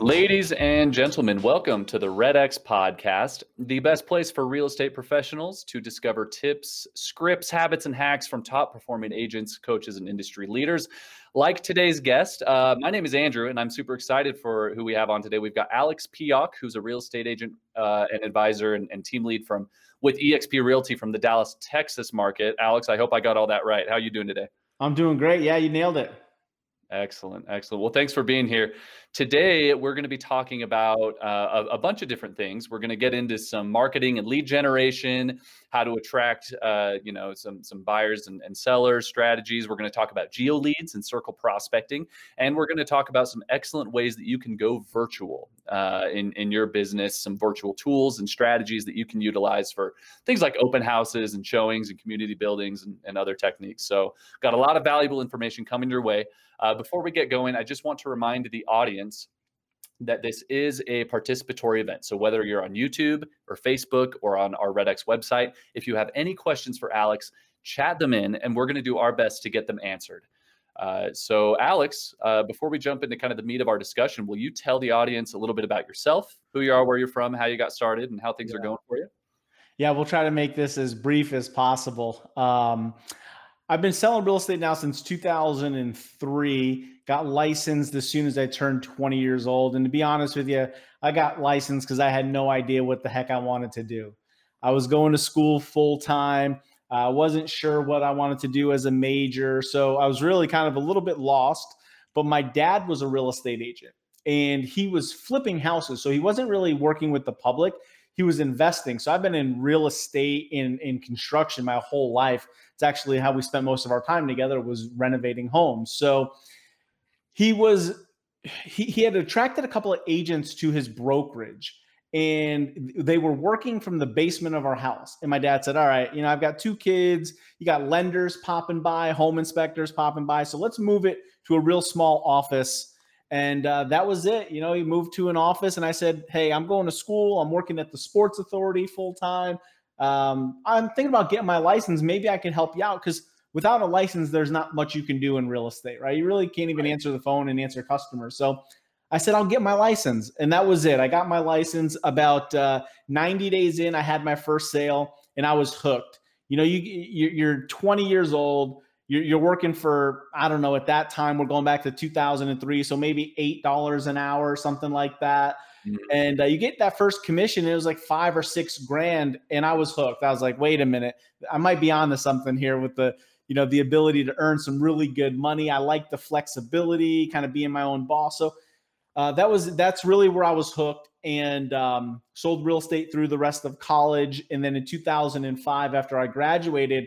Ladies and gentlemen, welcome to the REDX Podcast, the best place for real estate professionals to discover tips, scripts, habits, and hacks from top-performing agents, coaches, and industry leaders. Like today's guest, my name is Andrew, and I'm super excited for who we have on today. We've got Alex Piech, who's a real estate agent and advisor and team lead with eXp Realty from the Dallas, Texas market. Alex, I hope I got all that right. How are you doing today? I'm doing great. Yeah, you nailed it. Excellent. Excellent. Well, thanks for being here. Today, we're going to be talking about a bunch of different things. We're going to get into some marketing and lead generation, how to attract, some buyers and sellers strategies. We're going to talk about geo leads and circle prospecting. And we're going to talk about some excellent ways that you can go virtual in your business, some virtual tools and strategies that you can utilize for things like open houses and showings and community buildings and other techniques. So got a lot of valuable information coming your way. Before we get going, I just want to remind the audience that this is a participatory event. So whether you're on YouTube or Facebook or on our REDX website, if you have any questions for Alex, chat them in and we're going to do our best to get them answered. So Alex, before we jump into kind of the meat of our discussion, will you tell the audience a little bit about yourself, who you are, where you're from, how you got started, and how things are going for you? Yeah, we'll try to make this as brief as possible. I've been selling real estate now since 2003, got licensed as soon as I turned 20 years old. And to be honest with you, I got licensed because I had no idea what the heck I wanted to do. I was going to school full time. I wasn't sure what I wanted to do as a major. So I was really kind of a little bit lost, but my dad was a real estate agent and he was flipping houses. So he wasn't really working with the public. He was investing. So I've been in real estate in construction my whole life. It's actually how we spent most of our time together was renovating homes. So he had attracted a couple of agents to his brokerage and they were working from the basement of our house. And my dad said, all right, I've got two kids, you got lenders popping by, home inspectors popping by. So let's move it to a real small office. And that was it. He moved to an office and I said, hey, I'm going to school. I'm working at the Sports Authority full time. I'm thinking about getting my license. Maybe I can help you out because without a license, there's not much you can do in real estate, right? You really can't even answer the phone and answer customers. So I said, I'll get my license. And that was it. I got my license about 90 days in. I had my first sale and I was hooked. You're 20 years old. You're working for, at that time, we're going back to 2003. So maybe $8 an hour or something like that. Mm-hmm. And you get that first commission. It was like $5,000 or $6,000. And I was hooked. I was like, wait a minute, I might be onto something here with the ability to earn some really good money. I like the flexibility, kind of being my own boss. So that's really where I was hooked and sold real estate through the rest of college. And then in 2005, after I graduated,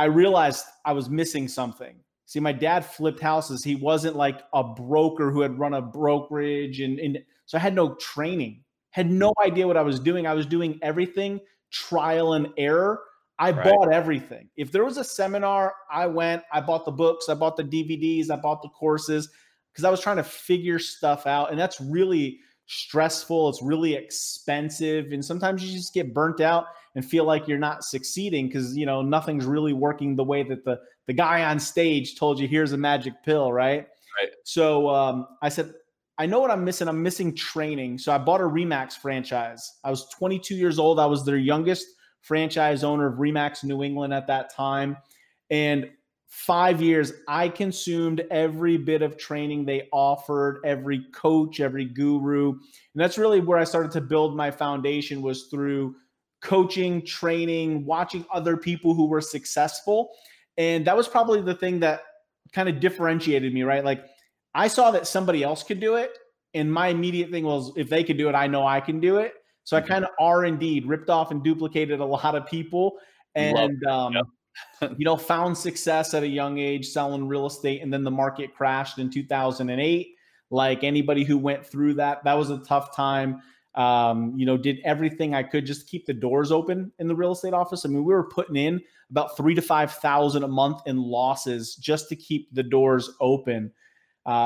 I realized I was missing something. See, my dad flipped houses. He wasn't like a broker who had run a brokerage. And so I had no training, had no idea what I was doing. I was doing everything trial and error. I bought everything. If there was a seminar, I went, I bought the books, I bought the DVDs, I bought the courses because I was trying to figure stuff out. And that's really stressful. It's really expensive. And sometimes you just get burnt out and feel like you're not succeeding because, nothing's really working the way that the guy on stage told you, here's a magic pill, right? Right. So I said, I know what I'm missing. I'm missing training. So I bought a Remax franchise. I was 22 years old. I was their youngest franchise owner of Remax New England at that time. And 5 years, I consumed every bit of training they offered, every coach, every guru. And that's really where I started to build my foundation was through coaching, training, watching other people who were successful. And that was probably the thing that kind of differentiated me, right? Like I saw that somebody else could do it. And my immediate thing was, if they could do it, I know I can do it. So I kind of R&D'd, ripped off and duplicated a lot of people. And found success at a young age selling real estate. And then the market crashed in 2008. Like anybody who went through that, that was a tough time. You know, did everything I could just keep the doors open in the real estate office. I mean, we were putting in about $3,000 to $5,000 a month in losses just to keep the doors open.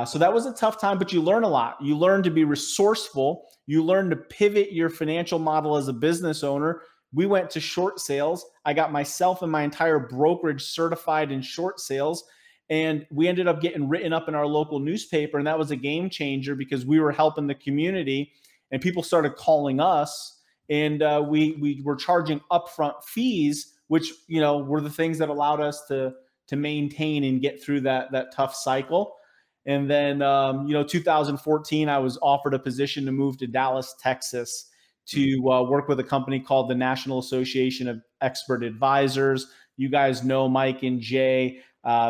So that was a tough time, but you learn a lot. You learn to be resourceful. You learn to pivot your financial model as a business owner. We went to short sales. I got myself and my entire brokerage certified in short sales. And we ended up getting written up in our local newspaper. And that was a game changer because we were helping the community. And people started calling us, and we were charging upfront fees, which, you know, were the things that allowed us to maintain and get through that tough cycle. And then, 2014, I was offered a position to move to Dallas, Texas, to work with a company called the National Association of Expert Advisors. You guys know Mike and Jay.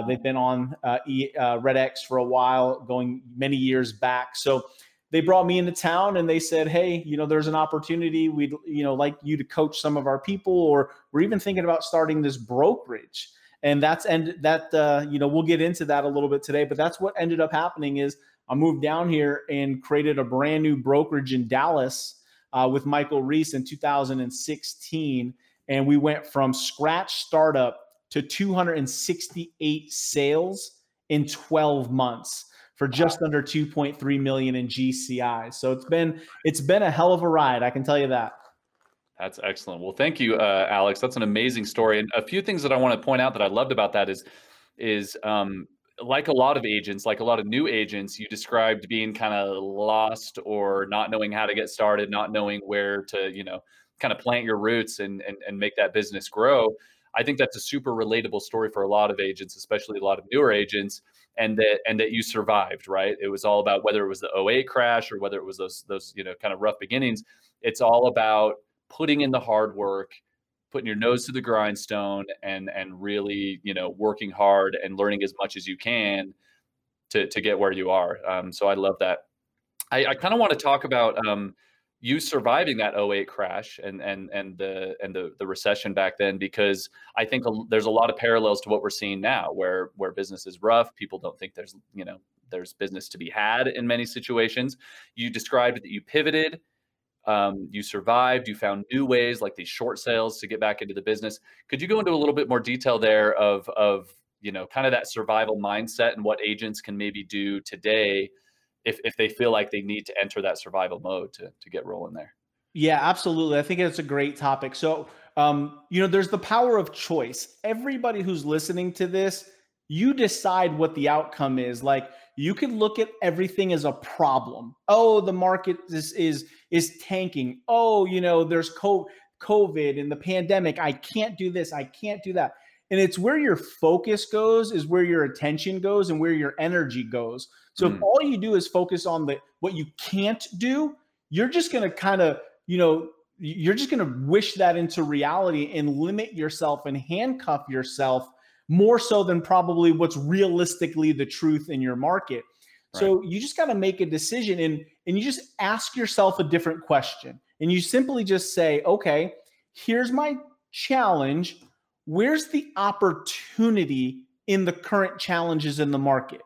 They've been on REDX for a while, going many years back. So they brought me into town and they said, hey, you know, there's an opportunity. We'd, you know, like you to coach some of our people, or we're even thinking about starting this brokerage. And we'll get into that a little bit today, but that's what ended up happening is I moved down here and created a brand new brokerage in Dallas with Michael Reese in 2016. And we went from scratch startup to 268 sales in 12 months. For just under 2.3 million in GCI. So it's been a hell of a ride, I can tell you that. That's excellent. Well, thank you, Alex. That's an amazing story. And a few things that I want to point out that I loved about that is like a lot of agents, like a lot of new agents, you described being kind of lost or not knowing how to get started, not knowing where to, you know, kind of plant your roots and make that business grow. I think that's a super relatable story for a lot of agents, especially a lot of newer agents, and that you survived, right? It was all about whether it was the 2008 crash or whether it was those you know, kind of rough beginnings. It's all about putting in the hard work, putting your nose to the grindstone and really, you know, working hard and learning as much as you can to get where you are. So I love that. I kind of want to talk about you surviving that 2008 crash and the recession back then, because I think there's a lot of parallels to what we're seeing now, where business is rough. People don't think there's business to be had in many situations. You described that you pivoted, you survived, you found new ways like these short sales to get back into the business. Could you go into a little bit more detail there of you know, kind of that survival mindset and what agents can maybe do today if they feel like they need to enter that survival mode to get rolling there? Yeah, absolutely. I think it's a great topic. So, you know, there's the power of choice. Everybody who's listening to this, you decide what the outcome is. Like, you could look at everything as a problem. Oh, the market is tanking. Oh, you know, there's COVID and the pandemic. I can't do this. I can't do that. And it's where your focus goes is where your attention goes and where your energy goes. So if all you do is focus on what you can't do, you're just going to kind of, you know, you're just going to wish that into reality and limit yourself and handcuff yourself more so than probably what's realistically the truth in your market. Right. So you just got to make a decision and you just ask yourself a different question. And you simply just say, okay, here's my challenge. Where's the opportunity in the current challenges in the market?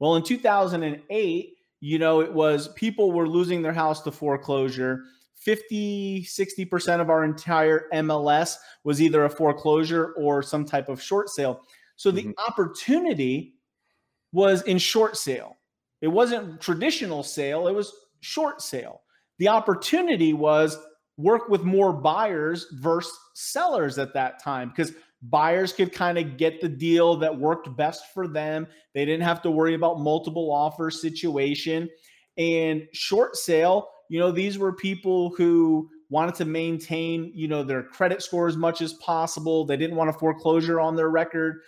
Well, in 2008, you know, it was people were losing their house to foreclosure. 50-60% of our entire MLS was either a foreclosure or some type of short sale. So the opportunity was in short sale. It wasn't traditional sale. It was short sale. The opportunity was work with more buyers versus sellers at that time, because buyers could kind of get the deal that worked best for them. They didn't have to worry about multiple offer situation. And short sale, you know, these were people who wanted to maintain, you know, their credit score as much as possible. They didn't want a foreclosure on their record.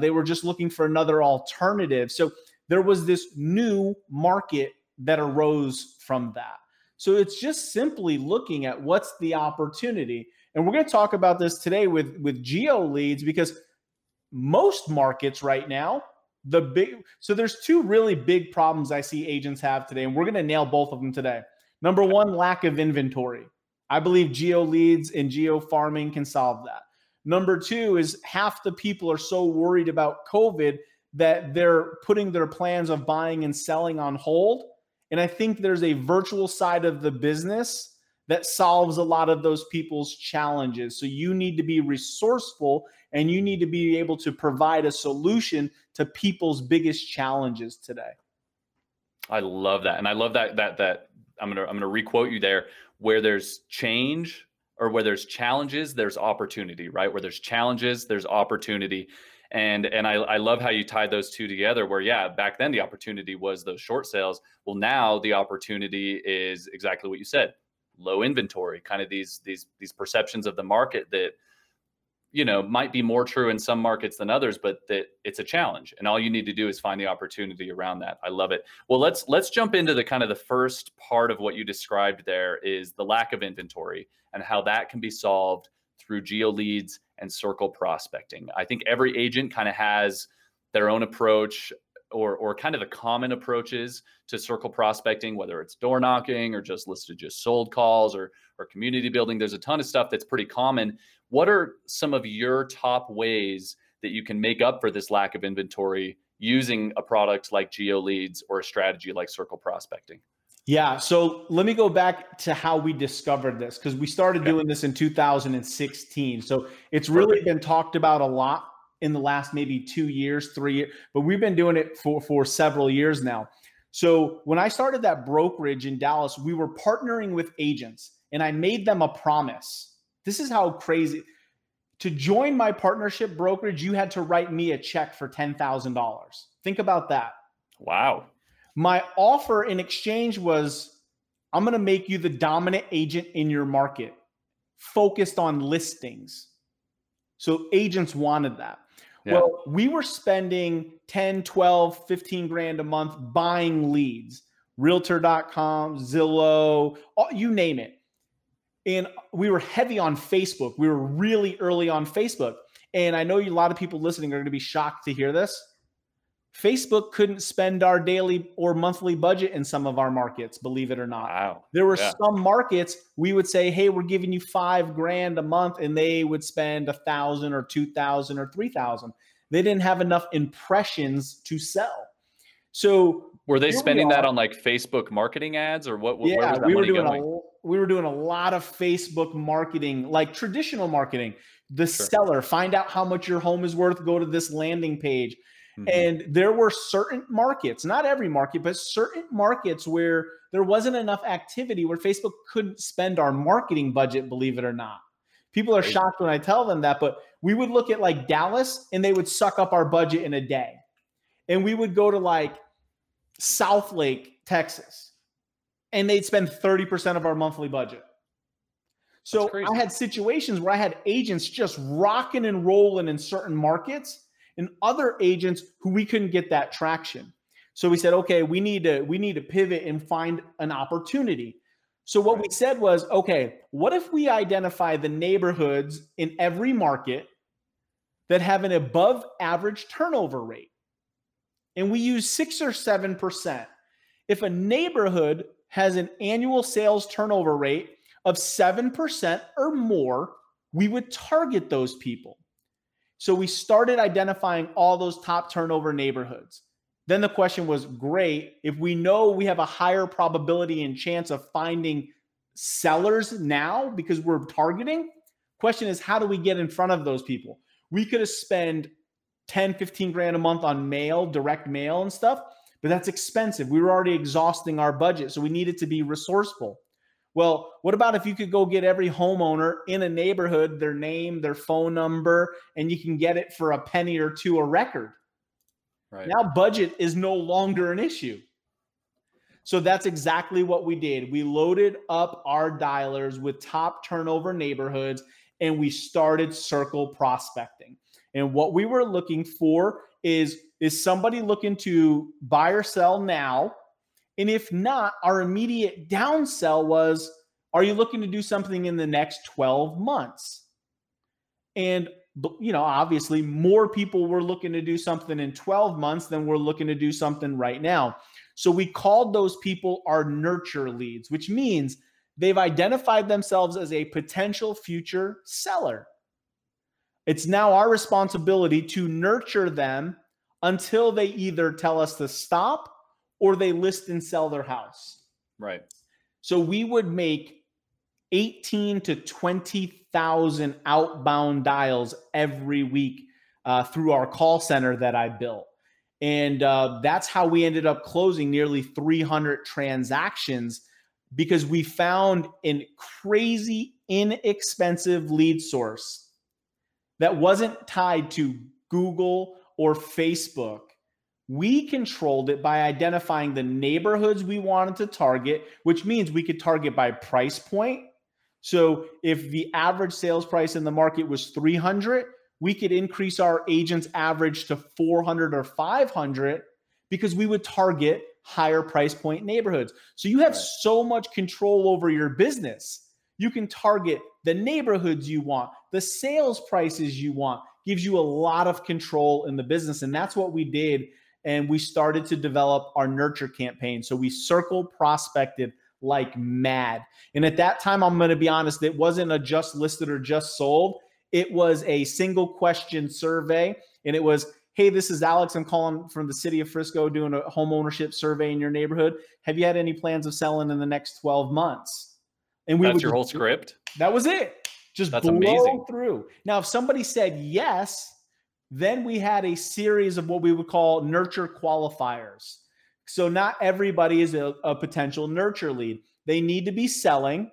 They were just looking for another alternative. So there was this new market that arose from that. So it's just simply looking at what's the opportunity. And we're going to talk about this today with geo leads, because most markets right now, so there's two really big problems I see agents have today, and we're going to nail both of them today. Number one, lack of inventory. I believe geo leads and geo farming can solve that. Number two is half the people are so worried about COVID that they're putting their plans of buying and selling on hold. And I think there's a virtual side of the business that solves a lot of those people's challenges. So you need to be resourceful and you need to be able to provide a solution to people's biggest challenges today. I love that. And I love that I'm going to re-quote you there. Where there's change or where there's challenges, there's opportunity, right? Where there's challenges, there's opportunity. And I love how you tied those two together where, yeah, back then the opportunity was those short sales. Well, now the opportunity is exactly what you said, low inventory, kind of these perceptions of the market that, you know, might be more true in some markets than others, but that it's a challenge. And all you need to do is find the opportunity around that. I love it. Well, let's jump into the kind of the first part of what you described there is the lack of inventory and how that can be solved through geo leads and circle prospecting. I think every agent kind of has their own approach or kind of the common approaches to circle prospecting, whether it's door knocking or just sold calls or community building. There's a ton of stuff that's pretty common. What are some of your top ways that you can make up for this lack of inventory using a product like Geo Leads or a strategy like circle prospecting? Yeah, so let me go back to how we discovered this, because we started doing this in 2016. So it's really been talked about a lot in the last maybe 2 years, 3 years, but we've been doing it for several years now. So when I started that brokerage in Dallas, we were partnering with agents and I made them a promise. This is how crazy. To join my partnership brokerage, you had to write me a check for $10,000. Think about that. Wow. My offer in exchange was, I'm going to make you the dominant agent in your market, focused on listings. So agents wanted that. Yeah. Well, we were spending 10, 12, 15 grand a month buying leads, realtor.com, Zillow, you name it. And we were heavy on Facebook. We were really early on Facebook. And I know a lot of people listening are going to be shocked to hear this. Facebook couldn't spend our daily or monthly budget in some of our markets, believe it or not. Wow. There were some markets we would say, hey, we're giving you $5,000 a month, and they would spend $1,000 or $2,000 or $3,000. They didn't have enough impressions to sell. So were they spending that on like Facebook marketing ads or what? Yeah, where was that money going? We were doing a lot of Facebook marketing, like traditional marketing. The seller, find out how much your home is worth, go to this landing page. Mm-hmm. And there were certain markets, not every market, but certain markets where there wasn't enough activity where Facebook couldn't spend our marketing budget, believe it or not. People are shocked when I tell them that, but we would look at like Dallas and they would suck up our budget in a day. And we would go to like Southlake, Texas, and they'd spend 30% of our monthly budget. So I had situations where I had agents just rocking and rolling in certain markets and other agents who we couldn't get that traction. So we said, okay, we need to pivot and find an opportunity. So what we said was, okay, what if we identify the neighborhoods in every market that have an above average turnover rate? And we use 6 or 7%. If a neighborhood has an annual sales turnover rate of 7% or more, we would target those people. So we started identifying all those top turnover neighborhoods. Then the question was, great, if we know we have a higher probability and chance of finding sellers now because we're targeting, question is, how do we get in front of those people? We could have spent 10, 15 grand a month on mail, direct mail and stuff, but that's expensive. We were already exhausting our budget, so we needed to be resourceful. Well, what about if you could go get every homeowner in a neighborhood, their name, their phone number, and you can get it for $0.01 or $0.02 a record? Right. Now budget is no longer an issue. So that's exactly what we did. We loaded up our dialers with top turnover neighborhoods, and we started circle prospecting. And what we were looking for is somebody looking to buy or sell now? And if not, our immediate downsell was, are you looking to do something in the next 12 months? And, you know, obviously more people were looking to do something in 12 months than we're looking to do something right now. So we called those people our nurture leads, which means they've identified themselves as a potential future seller. It's now our responsibility to nurture them until they either tell us to stop or they list and sell their house. Right. So we would make 18 to 20,000 outbound dials every week through our call center that I built. And that's how we ended up closing nearly 300 transactions, because we found a crazy inexpensive lead source that wasn't tied to Google or Facebook. We controlled it by identifying the neighborhoods we wanted to target, which means we could target by price point. So if the average sales price in the market was 300, we could increase our agent's average to 400 or 500 because we would target higher price point neighborhoods. So you have so much control over your business. You can target the neighborhoods you want, the sales prices you want. Gives you a lot of control in the business. And that's what we did. And we started to develop our nurture campaign. So we circle prospected like mad. And at that time, I'm going to be honest, it wasn't a just listed or just sold. It was a single question survey. And it was, hey, this is Alex. I'm calling from the city of Frisco doing a home ownership survey in your neighborhood. Have you had any plans of selling in the next 12 months? And we That's your whole script? That was it. Just That's blow amazing. Through. Now, if somebody said yes, then we had a series of what we would call nurture qualifiers. So not everybody is a potential nurture lead. They need to be selling.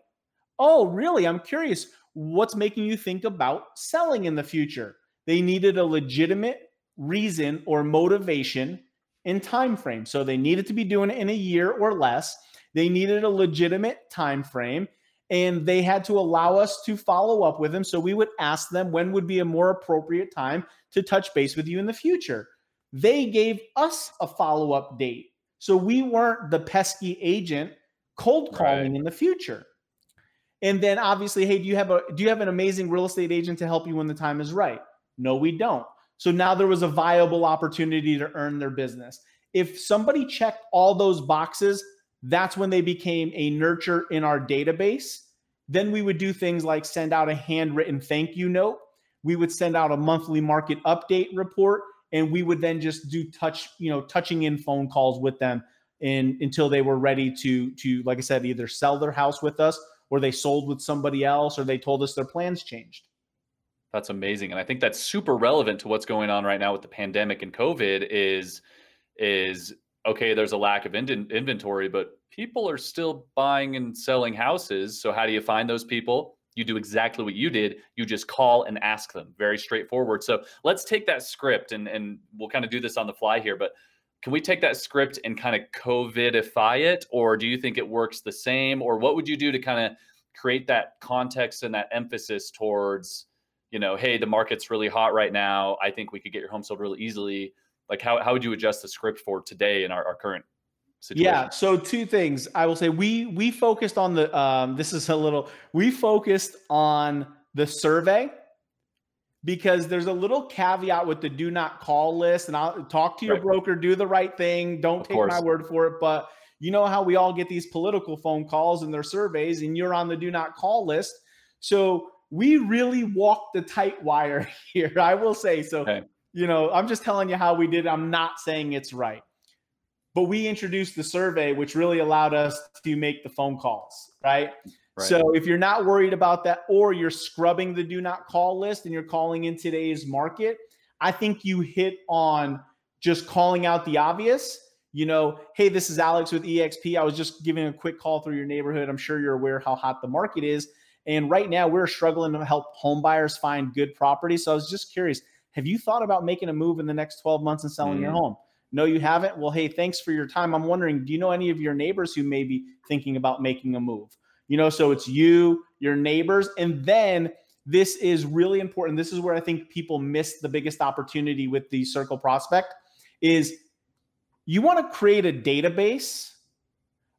Oh, really? I'm curious. What's making you think about selling in the future? They needed a legitimate reason or motivation and time frame. So they needed to be doing it in a year or less. They needed a legitimate time frame. And they had to allow us to follow up with them. So we would ask them when would be a more appropriate time to touch base with you in the future. They gave us a follow-up date. So we weren't the pesky agent cold calling in the future. And then obviously, hey, do you have an amazing real estate agent to help you when the time is right? No, we don't. So now there was a viable opportunity to earn their business. If somebody checked all those boxes, that's when they became a nurture in our database. Then we would do things like send out a handwritten thank you note. We would send out a monthly market update report, and we would then just do touching in phone calls with them until they were ready to, like I said, either sell their house with us, or they sold with somebody else, or they told us their plans changed. That's amazing. And I think that's super relevant to what's going on right now with the pandemic and COVID is okay, there's a lack of inventory, but people are still buying and selling houses. So how do you find those people? You do exactly what you did. You just call and ask them. Very straightforward. So let's take that script and we'll kind of do this on the fly here, but can we take that script and kind of COVIDify it? Or do you think it works the same? Or what would you do to kind of create that context and that emphasis towards, you know, hey, the market's really hot right now. I think we could get your home sold really easily. Like how would you adjust the script for today in our current situation? Yeah, so two things. I will say we focused on we focused on the survey, because there's a little caveat with the do not call list, and I'll talk to your broker, do the right thing. Don't take my word for it, but you know how we all get these political phone calls and their surveys, and you're on the do not call list. So we really walked the tight wire here, I will say. So. Okay. You know, I'm just telling you how we did. I'm not saying it's right. But we introduced the survey, which really allowed us to make the phone calls, right? So if you're not worried about that, or you're scrubbing the do not call list and you're calling in today's market, I think you hit on just calling out the obvious. You know, hey, this is Alex with eXp. I was just giving a quick call through your neighborhood. I'm sure you're aware how hot the market is. And right now we're struggling to help home buyers find good property. So I was just curious. Have you thought about making a move in the next 12 months and selling your home? No, you haven't? Well, hey, thanks for your time. I'm wondering, do you know any of your neighbors who may be thinking about making a move? You know, so it's you, your neighbors. And then this is really important. This is where I think people miss the biggest opportunity with the circle prospect is you want to create a database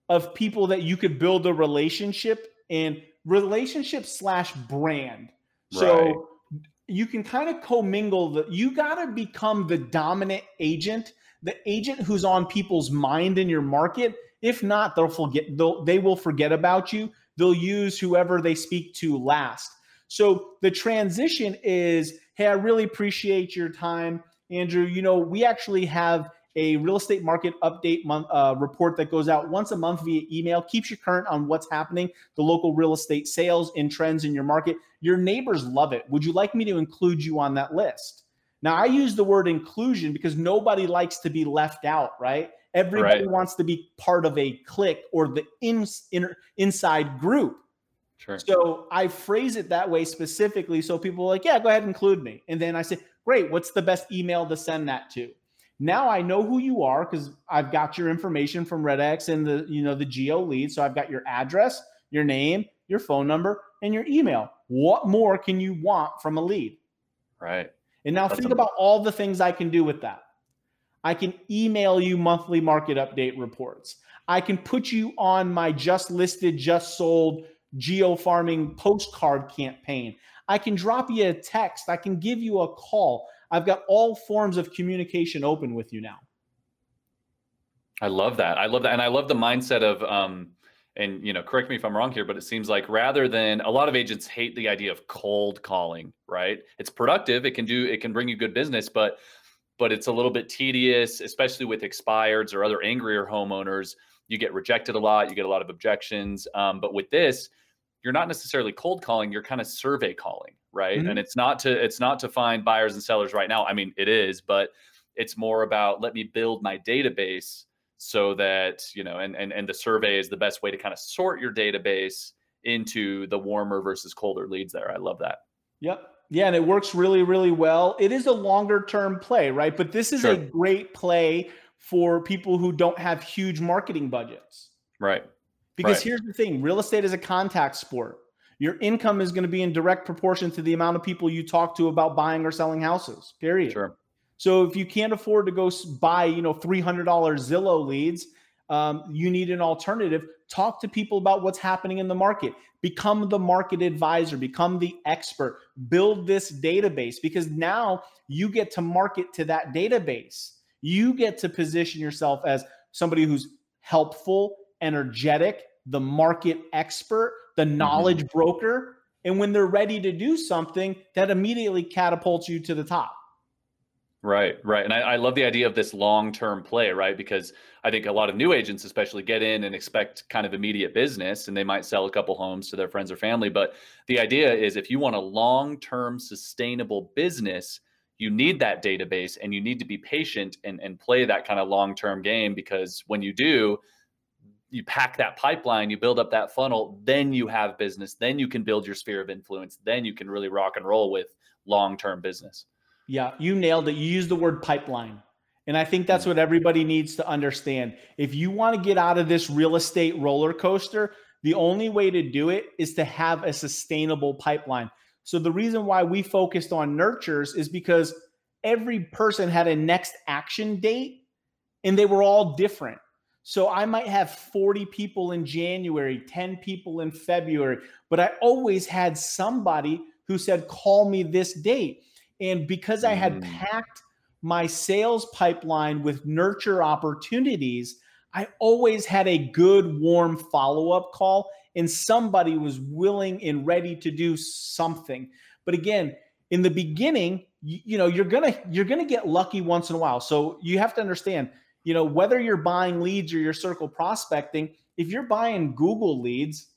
of people that you could build a relationship and relationship/brand. So you can kind of commingle you got to become the dominant agent, the agent who's on people's mind in your market. If not, they will forget about you. They'll use whoever they speak to last. So the transition is, hey, I really appreciate your time. Andrew, you know, we actually have a real estate market update month report that goes out once a month via email, keeps you current on what's happening, the local real estate sales and trends in your market. Your neighbors love it. Would you like me to include you on that list? Now, I use the word inclusion because nobody likes to be left out, right? Everybody wants to be part of a clique or the inside group. Sure. So I phrase it that way specifically so people are like, yeah, go ahead, include me. And then I say, great, what's the best email to send that to? Now I know who you are because I've got your information from REDX and the, you know, the geo lead. So I've got your address, your name, your phone number, and your email. What more can you want from a lead? Right. And now think about all the things I can do with that. I can email you monthly market update reports. I can put you on my just listed, just sold geo farming postcard campaign. I can drop you a text. I can give you a call. I've got all forms of communication open with you now. I love that. I love that. And I love the mindset of, and you know, correct me if I'm wrong here, but it seems like rather than a lot of agents hate the idea of cold calling, right? It's productive. It can bring you good business, but it's a little bit tedious, especially with expireds or other angrier homeowners. You get rejected a lot. You get a lot of objections. But with this, you're not necessarily cold calling. You're kind of survey calling, right? Mm-hmm. And it's not to find buyers and sellers right now. I mean, it is, but it's more about let me build my database so that, you know, and the survey is the best way to kind of sort your database into the warmer versus colder leads there. I love that. Yep. Yeah. And it works really, really well. It is a longer term play, right? But this is a great play for people who don't have huge marketing budgets. Right. Because here's the thing, real estate is a contact sport. Your income is going to be in direct proportion to the amount of people you talk to about buying or selling houses, period. Sure. So if you can't afford to go buy, you know, $300 Zillow leads, you need an alternative. Talk to people about what's happening in the market. Become the market advisor. Become the expert. Build this database because now you get to market to that database. You get to position yourself as somebody who's helpful, energetic, the market expert, the knowledge broker. And when they're ready to do something, that immediately catapults you to the top. Right, right. And I love the idea of this long-term play, right? Because I think a lot of new agents especially get in and expect kind of immediate business, and they might sell a couple homes to their friends or family. But the idea is if you want a long-term sustainable business, you need that database and you need to be patient and play that kind of long-term game, because when you do, you pack that pipeline, you build up that funnel, then you have business, then you can build your sphere of influence, then you can really rock and roll with long-term business. Yeah, you nailed it. You used the word pipeline. And I think that's what everybody needs to understand. If you want to get out of this real estate roller coaster, the only way to do it is to have a sustainable pipeline. So the reason why we focused on nurtures is because every person had a next action date and they were all different. So I might have 40 people in January, 10 people in February, but I always had somebody who said, call me this date. And because I had packed my sales pipeline with nurture opportunities, I always had a good, warm follow-up call, and somebody was willing and ready to do something. But again, in the beginning, you know, you're gonna get lucky once in a while. So you have to understand, you know, whether you're buying leads or you're circle prospecting, if you're buying Google leads,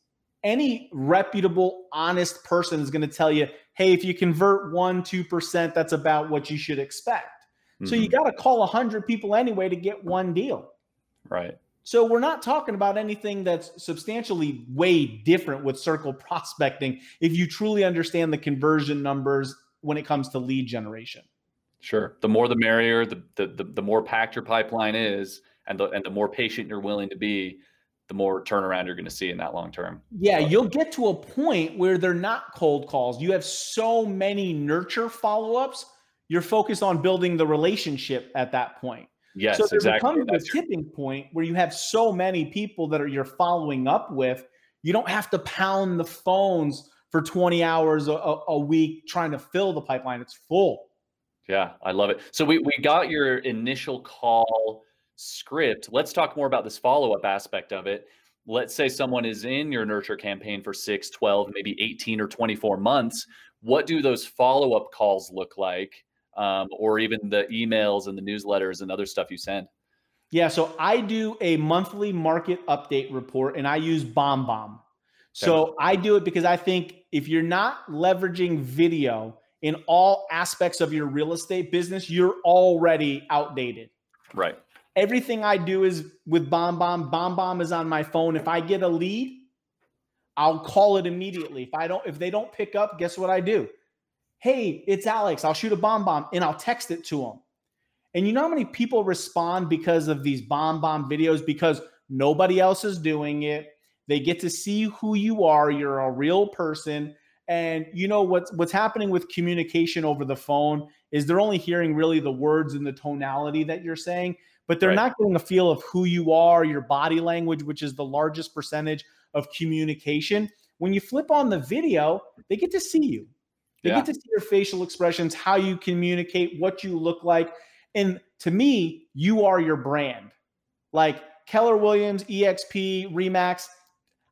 any reputable, honest person is going to tell you, hey, if you convert 1%, 2%, that's about what you should expect. Mm-hmm. So you got to call 100 people anyway to get one deal. Right. So we're not talking about anything that's substantially way different with circle prospecting if you truly understand the conversion numbers when it comes to lead generation. Sure. The more the merrier, the more packed your pipeline is, and the more patient you're willing to be, the more turnaround you're going to see in that long term. Yeah, you'll get to a point where they're not cold calls. You have so many nurture follow-ups, you're focused on building the relationship at that point. Yes, so there becomes a tipping point where you have so many people that you're following up with, you don't have to pound the phones for 20 hours a week trying to fill the pipeline. It's full. Yeah, I love it. So we got your initial call script. Let's talk more about this follow-up aspect of it. Let's say someone is in your nurture campaign for 6, 12, maybe 18 or 24 months. What do those follow-up calls look like? or even the emails and the newsletters and other stuff you send? Yeah, so I do a monthly market update report, and I use BombBomb. So I do it because I think if you're not leveraging video in all aspects of your real estate business, you're already outdated. Right. Everything I do is with BombBomb. BombBomb is on my phone. If I get a lead, I'll call it immediately. If they don't pick up, guess what I do? Hey, it's Alex. I'll shoot a BombBomb and I'll text it to them. And you know how many people respond because of these BombBomb videos? Because nobody else is doing it. They get to see who you are. You're a real person. And you know what's happening with communication over the phone is they're only hearing really the words and the tonality that you're saying, but they're not getting a feel of who you are, your body language, which is the largest percentage of communication. When you flip on the video, they get to see you. They get to see your facial expressions, how you communicate, what you look like. And to me, you are your brand. Like Keller Williams, eXp, Remax,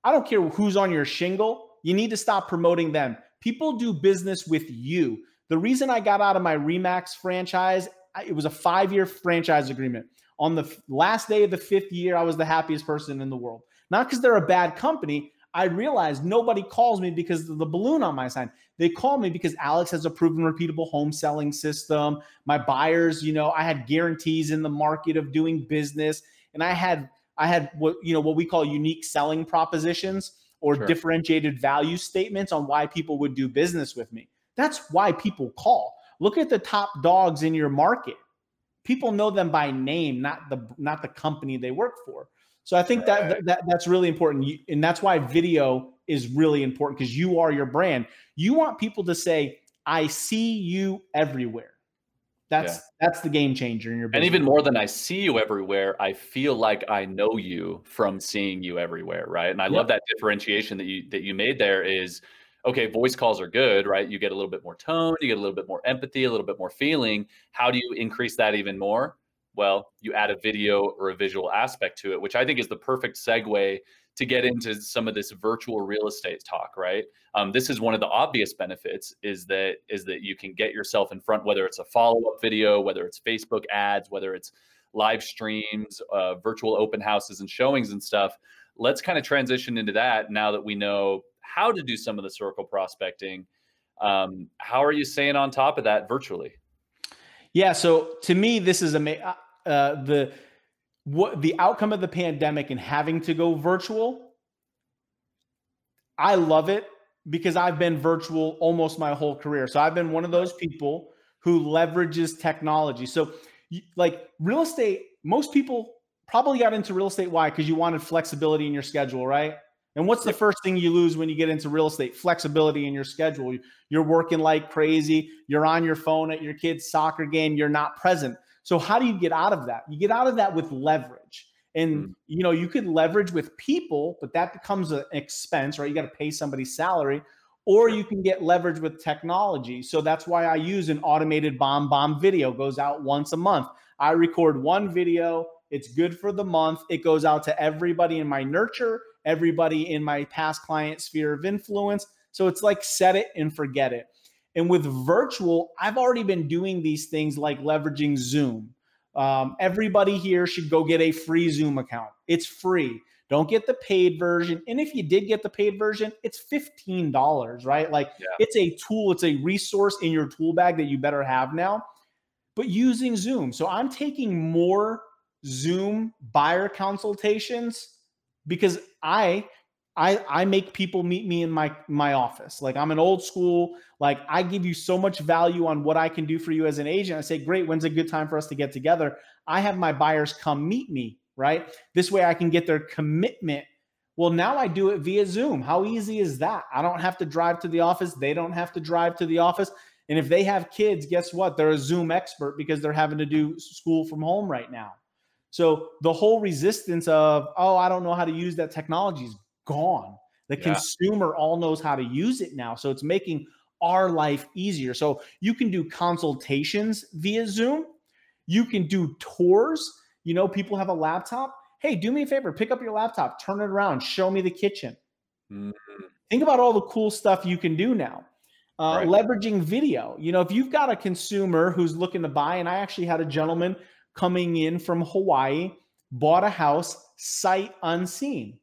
I don't care who's on your shingle. You need to stop promoting them. People do business with you. The reason I got out of my Remax franchise, it was a 5-year franchise agreement. On the last day of the 5th year, I was the happiest person in the world. Not because they're a bad company. I realized nobody calls me because of the balloon on my sign. They call me because Alex has a proven repeatable home selling system. My buyers, you know, I had guarantees in the market of doing business. And I had what we call unique selling propositions or differentiated value statements on why people would do business with me. That's why people call. Look at the top dogs in your market. People know them by name, not the company they work for. So I think that's really important. And that's why video is really important, because you are your brand. You want people to say, I see you everywhere. That's the game changer in your business. And even more than I see you everywhere, I feel like I know you from seeing you everywhere, right? And I love that differentiation that you made there is, okay, voice calls are good, right? You get a little bit more tone, you get a little bit more empathy, a little bit more feeling. How do you increase that even more? Well, you add a video or a visual aspect to it, which I think is the perfect segue to get into some of this virtual real estate talk, right? This is one of the obvious benefits is that you can get yourself in front, whether it's a follow-up video, whether it's Facebook ads, whether it's live streams, virtual open houses and showings and stuff. Let's kind of transition into that now that we know how to do some of the circle prospecting. How are you staying on top of that virtually? Yeah. So to me, this is the outcome of the pandemic and having to go virtual. I love it because I've been virtual almost my whole career. So I've been one of those people who leverages technology. So like real estate, most people probably got into real estate. Why? Because you wanted flexibility in your schedule, right? And what's the first thing you lose when you get into real estate? Flexibility in your schedule. You're working like crazy. You're on your phone at your kid's soccer game. You're not present. So how do you get out of that? You get out of that with leverage. And you could leverage with people, but that becomes an expense, right? You got to pay somebody's salary, or you can get leverage with technology. So that's why I use an automated BombBomb video. It goes out once a month. I record one video. It's good for the month. It goes out to everybody in my nurture, everybody in my past client sphere of influence. So it's like set it and forget it. And with virtual, I've already been doing these things like leveraging Zoom. Everybody here should go get a free Zoom account. It's free. Don't get the paid version. And if you did get the paid version, it's $15, right? It's a tool. It's a resource in your tool bag that you better have now, but using Zoom. So I'm taking more Zoom buyer consultations because I make people meet me in my office. Like I'm an old school, like I give you so much value on what I can do for you as an agent. I say, great, when's a good time for us to get together? I have my buyers come meet me, right? This way I can get their commitment. Well, now I do it via Zoom. How easy is that? I don't have to drive to the office. They don't have to drive to the office. And if they have kids, guess what? They're a Zoom expert because they're having to do school from home right now. So the whole resistance of, oh, I don't know how to use that technology is gone. The consumer all knows how to use it now. So it's making our life easier. So you can do consultations via Zoom. You can do tours. You know, people have a laptop. Hey, do me a favor, pick up your laptop, turn it around, show me the kitchen. Think about all the cool stuff you can do now. Right. Leveraging video. You know, if you've got a consumer who's looking to buy, and I actually had a gentleman coming in from Hawaii, bought a house sight unseen.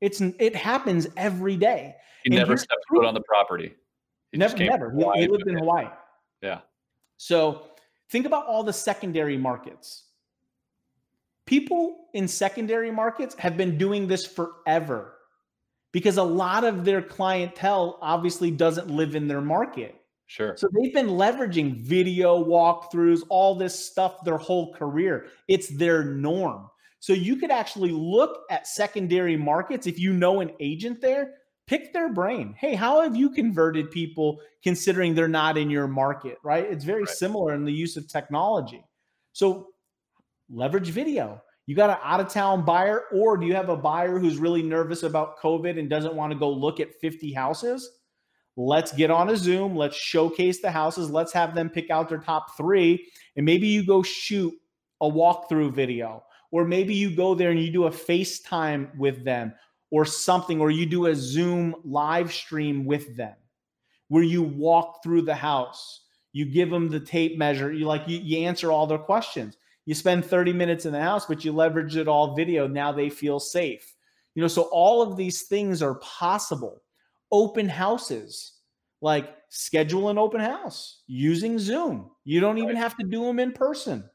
It happens every day. He never stepped foot on the property. Never. He lived in Hawaii. Yeah. So think about all the secondary markets. People in secondary markets have been doing this forever because a lot of their clientele obviously doesn't live in their market. Sure. So they've been leveraging video walkthroughs, all this stuff their whole career. It's their norm. So you could actually look at secondary markets. If you know an agent there, pick their brain. Hey, how have you converted people considering they're not in your market, right? It's very similar in the use of technology. So leverage video. You got an out-of-town buyer, or do you have a buyer who's really nervous about COVID and doesn't want to go look at 50 houses? Let's get on a Zoom. Let's showcase the houses. Let's have them pick out their top three. And maybe you go shoot a walkthrough video. Or maybe you go there and you do a FaceTime with them or something, or you do a Zoom live stream with them where you walk through the house, you give them the tape measure, you answer all their questions. You spend 30 minutes in the house, but you leverage it all video. Now they feel safe. You know, so all of these things are possible. Open houses, like schedule an open house using Zoom. You don't even have to do them in person.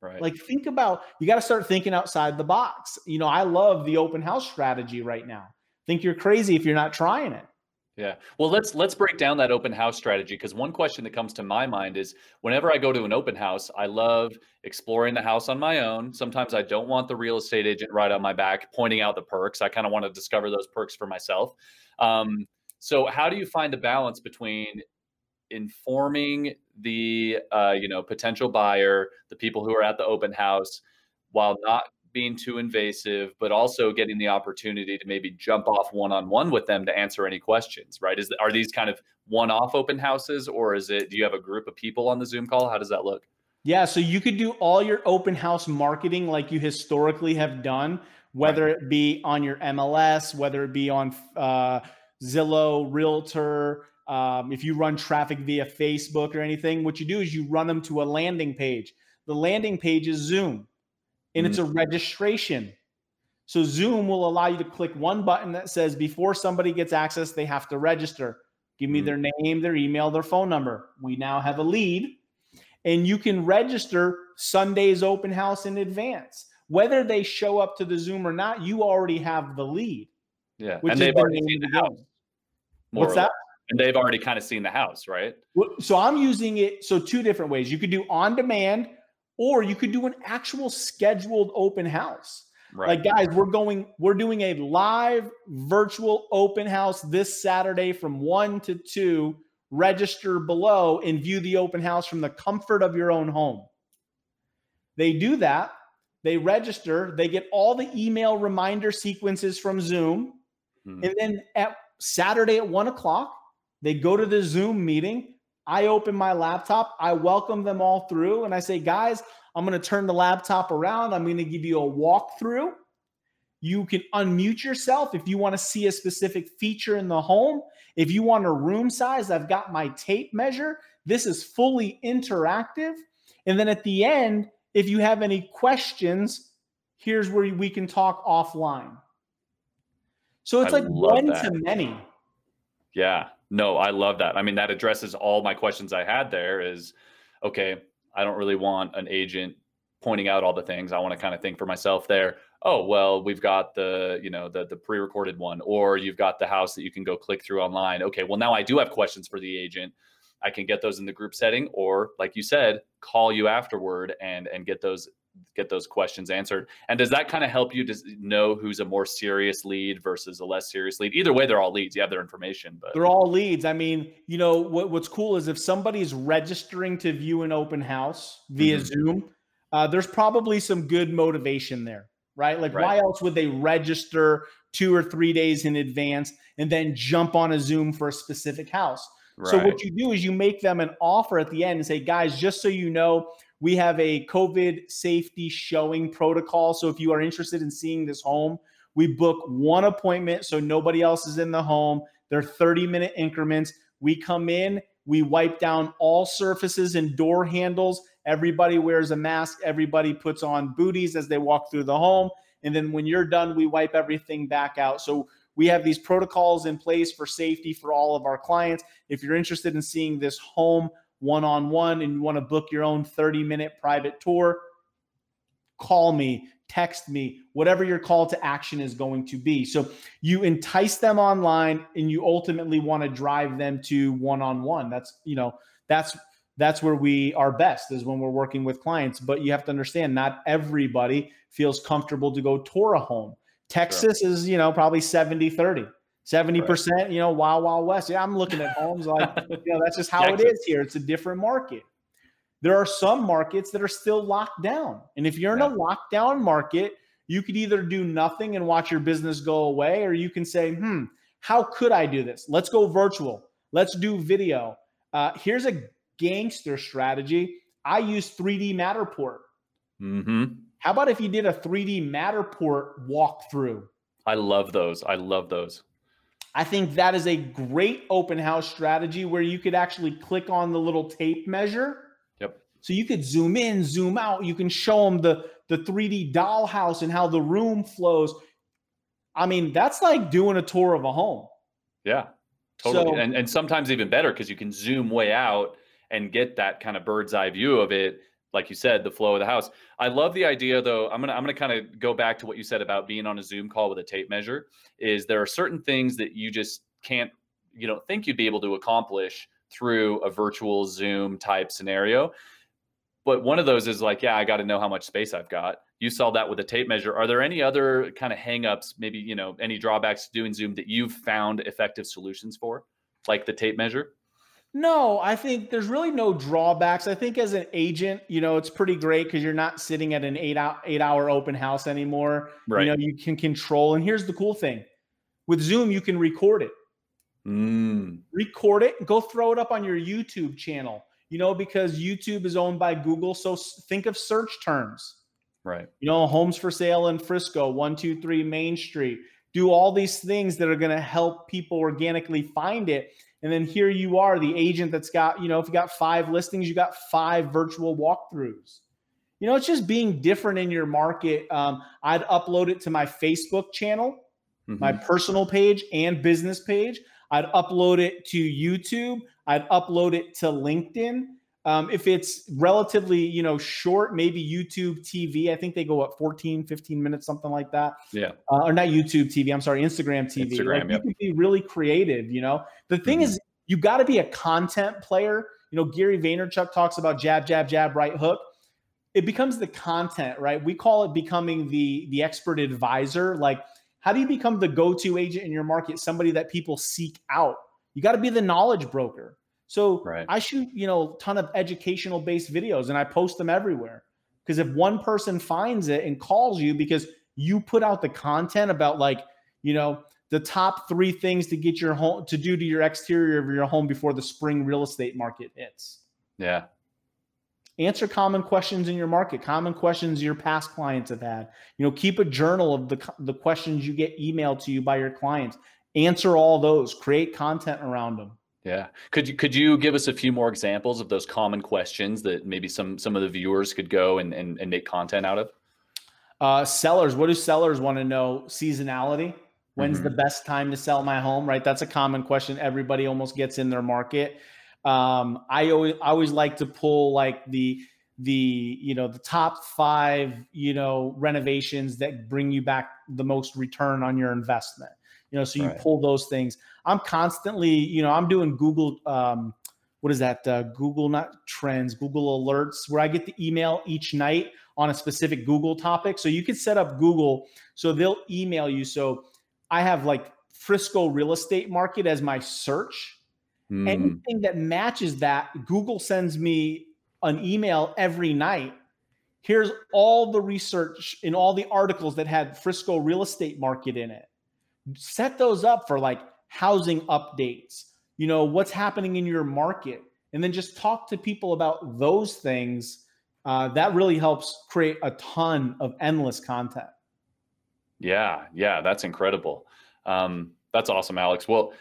Right. Like think about, you got to start thinking outside the box. You know, I love the open house strategy right now. Think you're crazy if you're not trying it. Yeah. Well, let's break down that open house strategy, because one question that comes to my mind is whenever I go to an open house, I love exploring the house on my own. Sometimes I don't want the real estate agent right on my back pointing out the perks. I kind of want to discover those perks for myself. So how do you find the balance between informing the potential buyer, the people who are at the open house, while not being too invasive, but also getting the opportunity to maybe jump off one-on-one with them to answer any questions, right? Are these kind of one-off open houses, or do you have a group of people on the Zoom call? How does that look? Yeah, so you could do all your open house marketing like you historically have done, whether it be on your MLS, whether it be on Zillow, Realtor. If you run traffic via Facebook or anything, what you do is you run them to a landing page. The landing page is Zoom, and it's a registration. So Zoom will allow you to click one button that says before somebody gets access, they have to register. Give me their name, their email, their phone number. We now have a lead, and you can register Sunday's open house in advance. Whether they show up to the Zoom or not, you already have the lead. Yeah, and they've already seen the house. What's that? And they've already kind of seen the house, right? So I'm using it. So two different ways. You could do on demand, or you could do an actual scheduled open house. Right. Like, guys, we're doing a live virtual open house this Saturday from 1 to 2. Register below and view the open house from the comfort of your own home. They do that. They register. They get all the email reminder sequences from Zoom. And then at Saturday at 1:00, they go to the Zoom meeting. I open my laptop. I welcome them all through. And I say, guys, I'm going to turn the laptop around. I'm going to give you a walkthrough. You can unmute yourself if you want to see a specific feature in the home. If you want a room size, I've got my tape measure. This is fully interactive. And then at the end, if you have any questions, here's where we can talk offline. So it's like one to many. Yeah. No, I love that. I mean, that addresses all my questions I had there is, okay, I don't really want an agent pointing out all the things. I want to kind of think for myself there. Oh, well, we've got the pre-recorded one, or you've got the house that you can go click through online. Okay, well, now I do have questions for the agent. I can get those in the group setting, or like you said, call you afterward and get those questions answered. And does that kind of help you to know who's a more serious lead versus a less serious lead? Either way, they're all leads. You have their information, but they're all leads. I mean, you know, what's cool is if somebody's registering to view an open house via Zoom, there's probably some good motivation there, right? Like why else would they register 2 or 3 days in advance and then jump on a Zoom for a specific house? Right. So what you do is you make them an offer at the end and say, guys, just so you know, we have a COVID safety showing protocol. So if you are interested in seeing this home, we book one appointment so nobody else is in the home. They're 30-minute increments. We come in, we wipe down all surfaces and door handles. Everybody wears a mask. Everybody puts on booties as they walk through the home. And then when you're done, we wipe everything back out. So we have these protocols in place for safety for all of our clients. If you're interested in seeing this home one-on-one and you want to book your own 30-minute private tour, call me, text me, whatever your call to action is going to be. So you entice them online and you ultimately want to drive them to one-on-one. That's where we are best, is when we're working with clients. But you have to understand, not everybody feels comfortable to go tour a home. Texas Sure. is, probably 70-30. 70%, right. Wild Wild West. Yeah, I'm looking at homes like, that's just how Texas. It is here. It's a different market. There are some markets that are still locked down. And if you're in a lockdown market, you could either do nothing and watch your business go away, or you can say, how could I do this? Let's go virtual. Let's do video. Here's a gangster strategy. I use 3D Matterport. Mm-hmm. How about if you did a 3D Matterport walkthrough? I love those. I think that is a great open house strategy where you could actually click on the little tape measure. So you could zoom in, zoom out. You can show them the 3D dollhouse and how the room flows. I mean, that's like doing a tour of a home. Yeah, totally. So, and sometimes even better, because you can zoom way out and get that kind of bird's eye view of it. Like you said, the flow of the house. I love the idea, though. I'm gonna kind of go back to what you said about being on a Zoom call with a tape measure. Is there are certain things that you just can't, you don't think you'd be able to accomplish through a virtual Zoom type scenario. But one of those is like, I got to know how much space I've got. You saw that with a tape measure. Are there any other kind of hangups, maybe, any drawbacks to doing Zoom that you've found effective solutions for, like the tape measure? No, I think there's really no drawbacks. I think as an agent, it's pretty great because you're not sitting at an eight-hour open house anymore. Right. You can control. And here's the cool thing. With Zoom, you can record it. Record it, go throw it up on your YouTube channel. Because YouTube is owned by Google. So think of search terms, right? Homes for sale in Frisco, 123 Main Street, do all these things that are going to help people organically find it. And then here you are, the agent that's got, if you got 5 listings, you got 5 virtual walkthroughs. It's just being different in your market. I'd upload it to my Facebook channel, my personal page and business page. I'd upload it to YouTube. I'd upload it to LinkedIn. If it's relatively, short, maybe YouTube TV. I think they go up 14, 15 minutes, something like that. Yeah. Or not YouTube TV. I'm sorry, Instagram TV. You can be really creative, The thing is, you got to be a content player. Gary Vaynerchuk talks about jab, jab, jab, right hook. It becomes the content, right? We call it becoming the expert advisor. Like, how do you become the go-to agent in your market, somebody that people seek out? You got to be the knowledge broker. So right. I shoot, a ton of educational-based videos, and I post them everywhere. Because if one person finds it and calls you because you put out the content about the top 3 things to get your home to do to your exterior of your home before the spring real estate market hits. Yeah. Answer common questions in your market, common questions your past clients have had. Keep a journal of the questions you get emailed to you by your clients. Answer all those, create content around them. Yeah. Could you give us a few more examples of those common questions that maybe some of the viewers could go and make content out of? Sellers, what do sellers want to know? Seasonality. When's the best time to sell my home, right? That's a common question everybody almost gets in their market. I always like to pull the top 5, renovations that bring you back the most return on your investment, so you pull those things. I'm constantly, I'm doing Google, what is that? Google, not trends, Google alerts, where I get the email each night on a specific Google topic. So you can set up Google, so they'll email you. So I have Frisco real estate market as my search. Anything that matches that, Google sends me an email every night. Here's all the research in all the articles that had Frisco real estate market in it. Set those up for housing updates, what's happening in your market, and then just talk to people about those things. That really helps create a ton of endless content. Yeah. That's incredible. That's awesome, Alex. Well,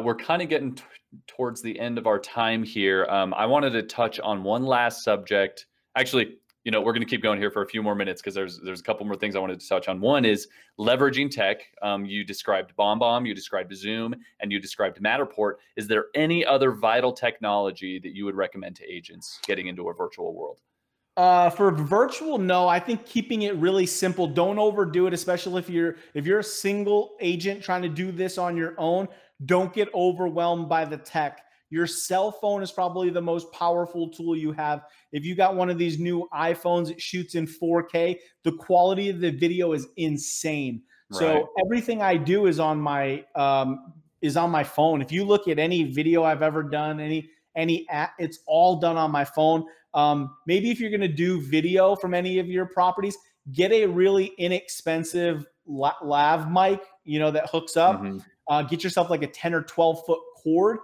We're kind of getting towards the end of our time here. I wanted to touch on one last subject. Actually, you know, we're going to keep going here for a few more minutes because there's a couple more things I wanted to touch on. One is leveraging tech. You described BombBomb, you described Zoom, and you described Matterport. Is there any other vital technology that you would recommend to agents getting into a virtual world? For virtual, no. I think keeping it really simple. Don't overdo it, especially if you're a single agent trying to do this on your own. Don't get overwhelmed by the tech. Your cell phone is probably the most powerful tool you have. If you got one of these new iPhones, it shoots in 4K. The quality of the video is insane. Right. So everything I do is on my phone. If you look at any video I've ever done, any app, it's all done on my phone. Maybe if you're going to do video from any of your properties, get a really inexpensive lav mic, you know, that hooks up. Mm-hmm. Get yourself like a 10 or 12 foot cord.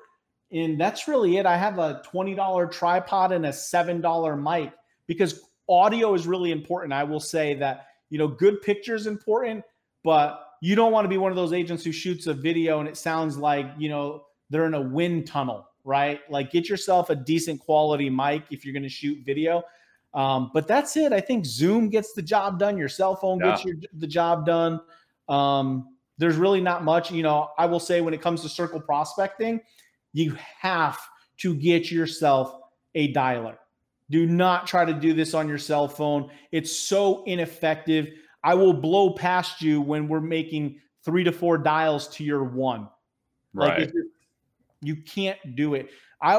And that's really it. I have a $20 tripod and a $7 mic because audio is really important. I will say that, you know, good picture is important, but you don't want to be one of those agents who shoots a video and it sounds like, you know, they're in a wind tunnel. Right? Like get yourself a decent quality mic if you're going to shoot video. But that's it. I think Zoom gets the job done. Your cell phone gets the job done. There's really not much, you know, I will say when it comes to circle prospecting, you have to get yourself a dialer. Do not try to do this on your cell phone. It's so ineffective. I will blow past you when we're making 3 to 4 dials to your one. Right. Like you can't do it.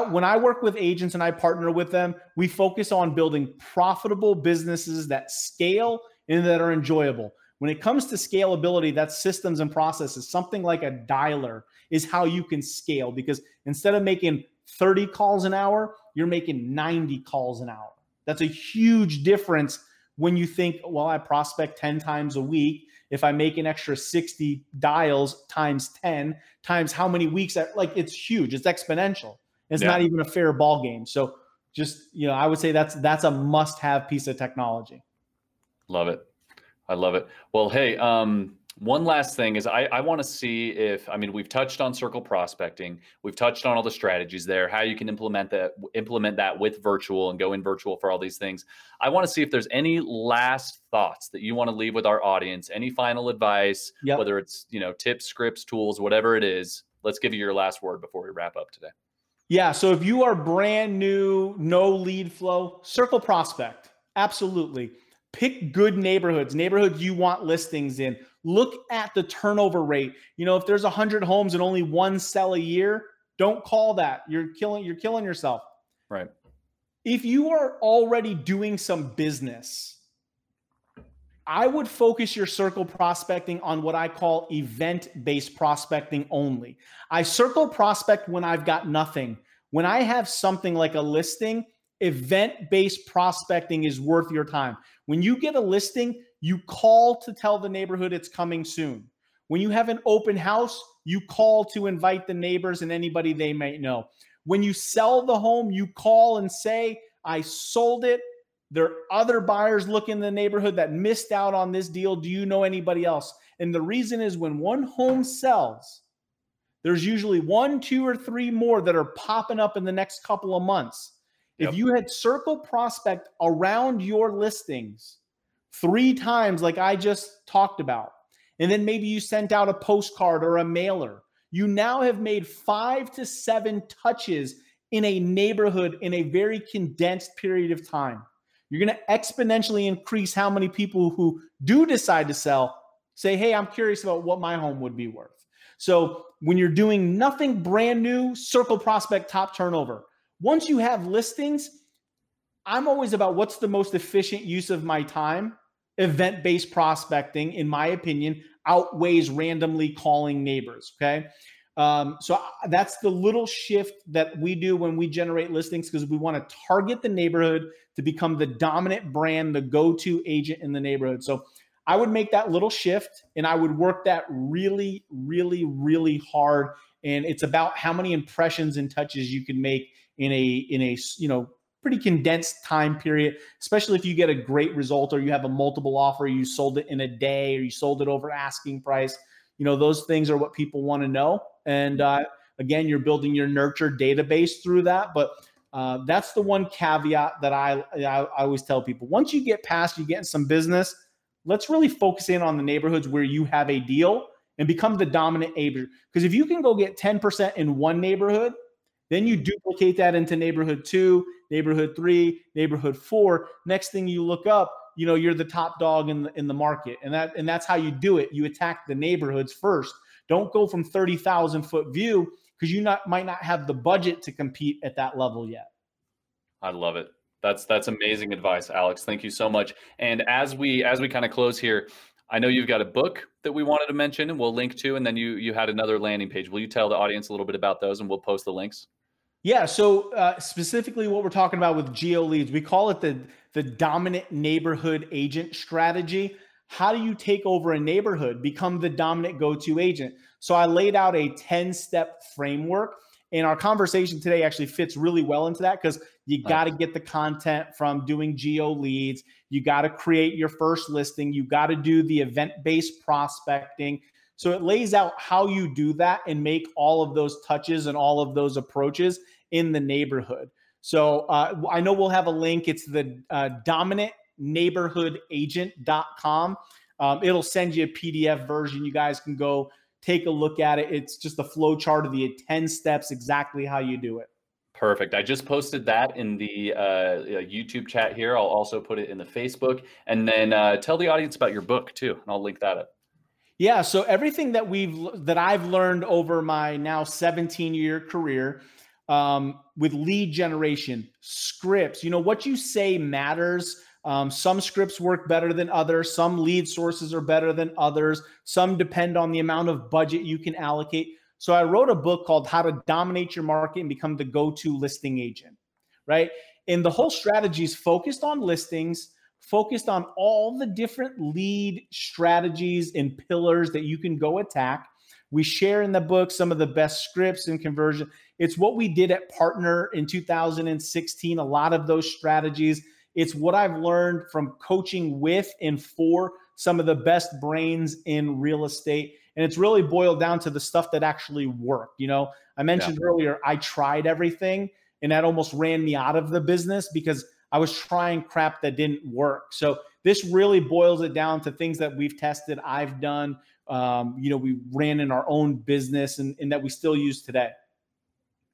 When I work with agents and I partner with them, we focus on building profitable businesses that scale and that are enjoyable. When it comes to scalability, that's systems and processes. Something like a dialer is how you can scale because instead of making 30 calls an hour, you're making 90 calls an hour. That's a huge difference when you think, well, I prospect 10 times a week. If I make an extra 60 dials times 10 times how many weeks, it's huge. It's exponential. It's not even a fair ball game. So just, you know, I would say that's a must-have piece of technology. Love it. I love it. Well, hey, one last thing is I want to see if, I mean, we've touched on circle prospecting. We've touched on all the strategies there, how you can implement that with virtual and go in virtual for all these things. I want to see if there's any last thoughts that you want to leave with our audience, any final advice, whether it's, you know, tips, scripts, tools, whatever it is. Let's give you your last word before we wrap up today. Yeah. So if you are brand new, no lead flow, circle prospect. Absolutely. Pick good neighborhoods you want listings in. Look at the turnover rate. You know, if there's 100 homes and only one sell a year, don't call that. You're killing yourself. Right. If you are already doing some business, I would focus your circle prospecting on what I call event-based prospecting only. I circle prospect when I've got nothing. When I have something like a listing, event-based prospecting is worth your time. When you get a listing, you call to tell the neighborhood it's coming soon. When you have an open house, you call to invite the neighbors and anybody they might know. When you sell the home, you call and say, I sold it. There are other buyers looking in the neighborhood that missed out on this deal. Do you know anybody else? And the reason is when one home sells, there's usually 1, 2, or 3 more that are popping up in the next couple of months. If you had circle prospect around your listings 3 times, like I just talked about, and then maybe you sent out a postcard or a mailer, you now have made 5 to 7 touches in a neighborhood in a very condensed period of time. You're going to exponentially increase how many people who do decide to sell say, hey, I'm curious about what my home would be worth. So when you're doing nothing brand new, circle prospect, top turnover. Once you have listings, I'm always about what's the most efficient use of my time. Event-based prospecting, in my opinion, outweighs randomly calling neighbors, okay? So that's the little shift that we do when we generate listings because we want to target the neighborhood to become the dominant brand, the go-to agent in the neighborhood. So I would make that little shift and I would work that really, really, really hard. And it's about how many impressions and touches you can make in a you know, pretty condensed time period, especially if you get a great result or you have a multiple offer, you sold it in a day or you sold it over asking price. You know, those things are what people want to know. And Again, you're building your nurture database through that, but that's the one caveat that I always tell people. Once you get past, you get in some business, let's really focus in on the neighborhoods where you have a deal and become the dominant neighbor. Because if you can go get 10% in one neighborhood, then you duplicate that into neighborhood 2, neighborhood 3, neighborhood 4. Next thing you look up, you know, you're the top dog in the market. And that's how you do it. You attack the neighborhoods first. Don't go from 30,000 foot view because you might not have the budget to compete at that level yet. I love it. That's amazing advice, Alex. Thank you so much. And as we kind of close here, I know you've got a book that we wanted to mention and we'll link to, and then you had another landing page. Will you tell the audience a little bit about those and we'll post the links? Yeah. So specifically what we're talking about with geo leads, we call it the dominant neighborhood agent strategy. How do you take over a neighborhood, become the dominant go-to agent? So I laid out a 10-step framework, and our conversation today actually fits really well into that because you got to get the content from doing geo leads. You got to create your first listing. You got to do the event-based prospecting. So it lays out how you do that and make all of those touches and all of those approaches in the neighborhood. So I know we'll have a link. It's the dominantneighborhoodagent.com. It'll send you a PDF version. You guys can go take a look at it. It's just a flow chart of the 10 steps, exactly how you do it. Perfect. I just posted that in the YouTube chat here. I'll also put it in the Facebook. And then tell the audience about your book too, and I'll link that up. Yeah. So everything that I've learned over my now 17-year career with lead generation, scripts, you know, what you say matters. Some scripts work better than others. Some lead sources are better than others. Some depend on the amount of budget you can allocate. So I wrote a book called How to Dominate Your Market and Become the Go-To Listing Agent, right? And the whole strategy is focused on listings, focused on all the different lead strategies and pillars that you can go attack. We share in the book some of the best scripts and conversion. It's what we did at Partner in 2016, a lot of those strategies. It's what I've learned from coaching with and for some of the best brains in real estate. And it's really boiled down to the stuff that actually worked. You know, I mentioned earlier, I tried everything, and that almost ran me out of the business because I was trying crap that didn't work. So this really boils it down to things that we've tested, I've done, you know, we ran in our own business and that we still use today.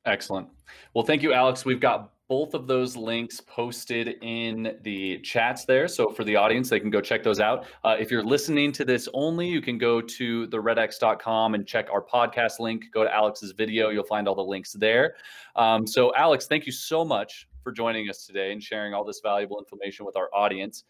Excellent. Well, thank you, Alex. We've got both of those links posted in the chats there. So for the audience, they can go check those out. If you're listening to this only, you can go to theredx.com and check our podcast link. Go to Alex's video. You'll find all the links there. So Alex, thank you so much for joining us today and sharing all this valuable information with our audience.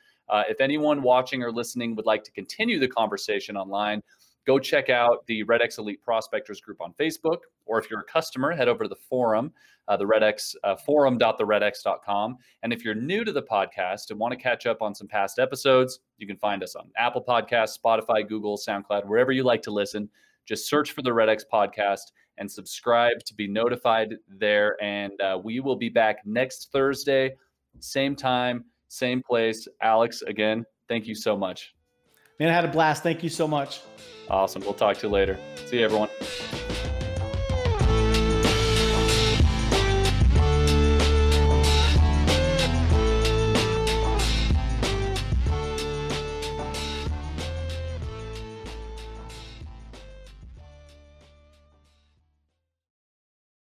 If anyone watching or listening would like to continue the conversation online, go check out the REDX Elite Prospectors group on Facebook, or if you're a customer, head over to the forum, the REDX forum.theredx.com. And if you're new to the podcast and want to catch up on some past episodes, you can find us on Apple Podcasts, Spotify, Google, SoundCloud, wherever you like to listen. Just search for the REDX podcast and subscribe to be notified there. And we will be back next Thursday, same time, same place. Alex, again, thank you so much. Man, I had a blast. Thank you so much. Awesome. We'll talk to you later. See you, everyone.